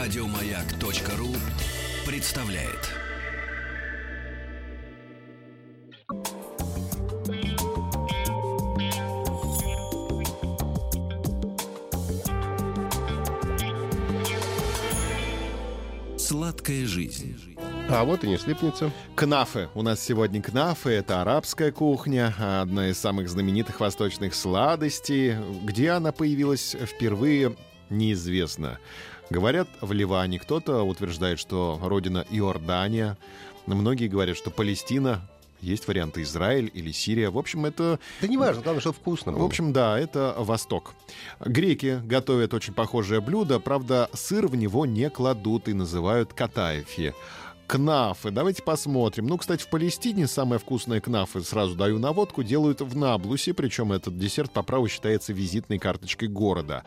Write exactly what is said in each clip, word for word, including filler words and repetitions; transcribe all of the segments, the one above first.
Радио Маяк.ру представляет. Сладкая жизнь. А вот и не слипнется. Кнафе. У нас сегодня кнафе. Это арабская кухня, одна из самых знаменитых восточных сладостей. Где она появилась впервые, неизвестно. Говорят, в Ливане. Кто-то утверждает, что родина Иордания. Многие говорят, что Палестина. Есть варианты Израиль или Сирия. В общем, это... Да не важно, главное, что вкусно. В общем, да, это Восток. Греки готовят очень похожее блюдо. Правда, сыр в него не кладут и называют кадаифи. Кнафе. Давайте посмотрим. Ну, кстати, в Палестине самое вкусное кнафе, сразу даю наводку, делают в Наблусе. Причем этот десерт по праву считается визитной карточкой города.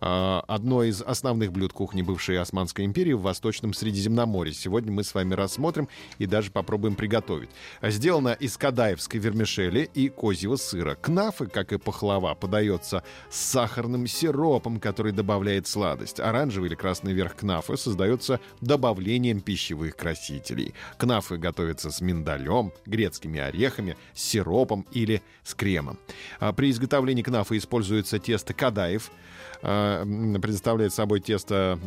Одно из основных блюд кухни бывшей Османской империи в Восточном Средиземноморье. Сегодня мы с вами рассмотрим и даже попробуем приготовить. Сделано из кадаифской вермишели и козьего сыра. Кнафе, как и пахлава, подается с сахарным сиропом, который добавляет сладость. Оранжевый или красный верх кнафе создается добавлением пищевых красителей. Кнафе готовится с миндалем, грецкими орехами, с сиропом или с кремом. При изготовлении кнафе используется тесто кадаиф. Представляет собой тесто,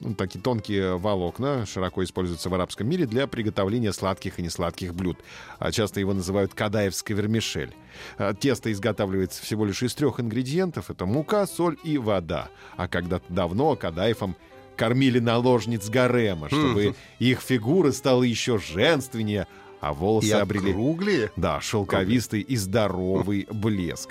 ну, такие тонкие волокна, широко используются в арабском мире для приготовления сладких и несладких блюд. Часто его называют кадаифской вермишель. Тесто изготавливается всего лишь из трех ингредиентов. Это мука, соль и вода. А когда-то давно кадаифом кормили наложниц гарема, чтобы их фигура стала еще женственнее, а волосы обрели округлые? Да, шелковистый и здоровый блеск.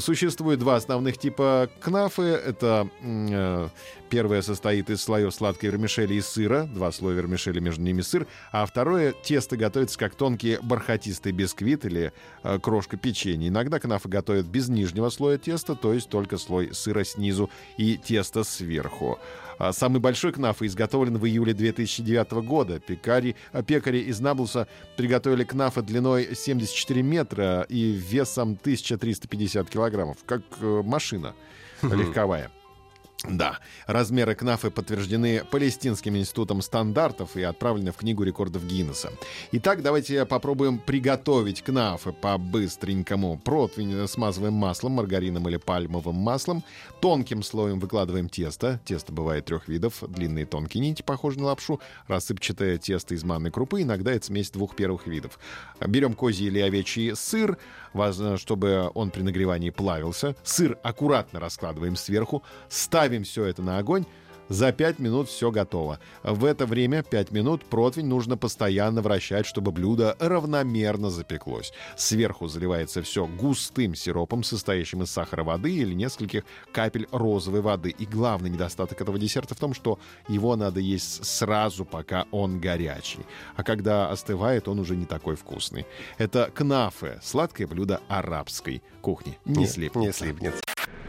Существует два основных типа кнафе. Это э, первое состоит из слоев сладкой вермишели и сыра. Два слоя вермишели, между ними сыр. А второе тесто готовится как тонкий бархатистый бисквит или э, крошка печенья. Иногда кнафе готовят без нижнего слоя теста, то есть только слой сыра снизу и тесто сверху. Самый большой кнафе изготовлен в июле две тысячи девятого года. Пекари, пекари из Наблуса приготовили кнафе длиной семьдесят четыре метра и весом тысяча триста пятьдесят килограммов, как машина легковая. Да, размеры кнафе подтверждены Палестинским институтом стандартов и отправлены в Книгу рекордов Гиннеса. Итак, давайте попробуем приготовить кнафе по-быстренькому. Противень смазываем маслом, маргарином или пальмовым маслом. Тонким слоем выкладываем тесто. Тесто бывает трех видов. Длинные тонкие нити, похожие на лапшу. Рассыпчатое тесто из манной крупы. Иногда это смесь двух первых видов. Берем козий или овечий сыр, чтобы он при нагревании плавился. Сыр аккуратно раскладываем сверху. Ставим Ставим все это на огонь. За пять минут все готово. В это время, пять минут, противень нужно постоянно вращать, чтобы блюдо равномерно запеклось. Сверху заливается все густым сиропом, состоящим из сахара, воды или нескольких капель розовой воды. И главный недостаток этого десерта в том, что его надо есть сразу, пока он горячий. А когда остывает, он уже не такой вкусный. Это кнафе, сладкое блюдо арабской кухни. Не слипнется.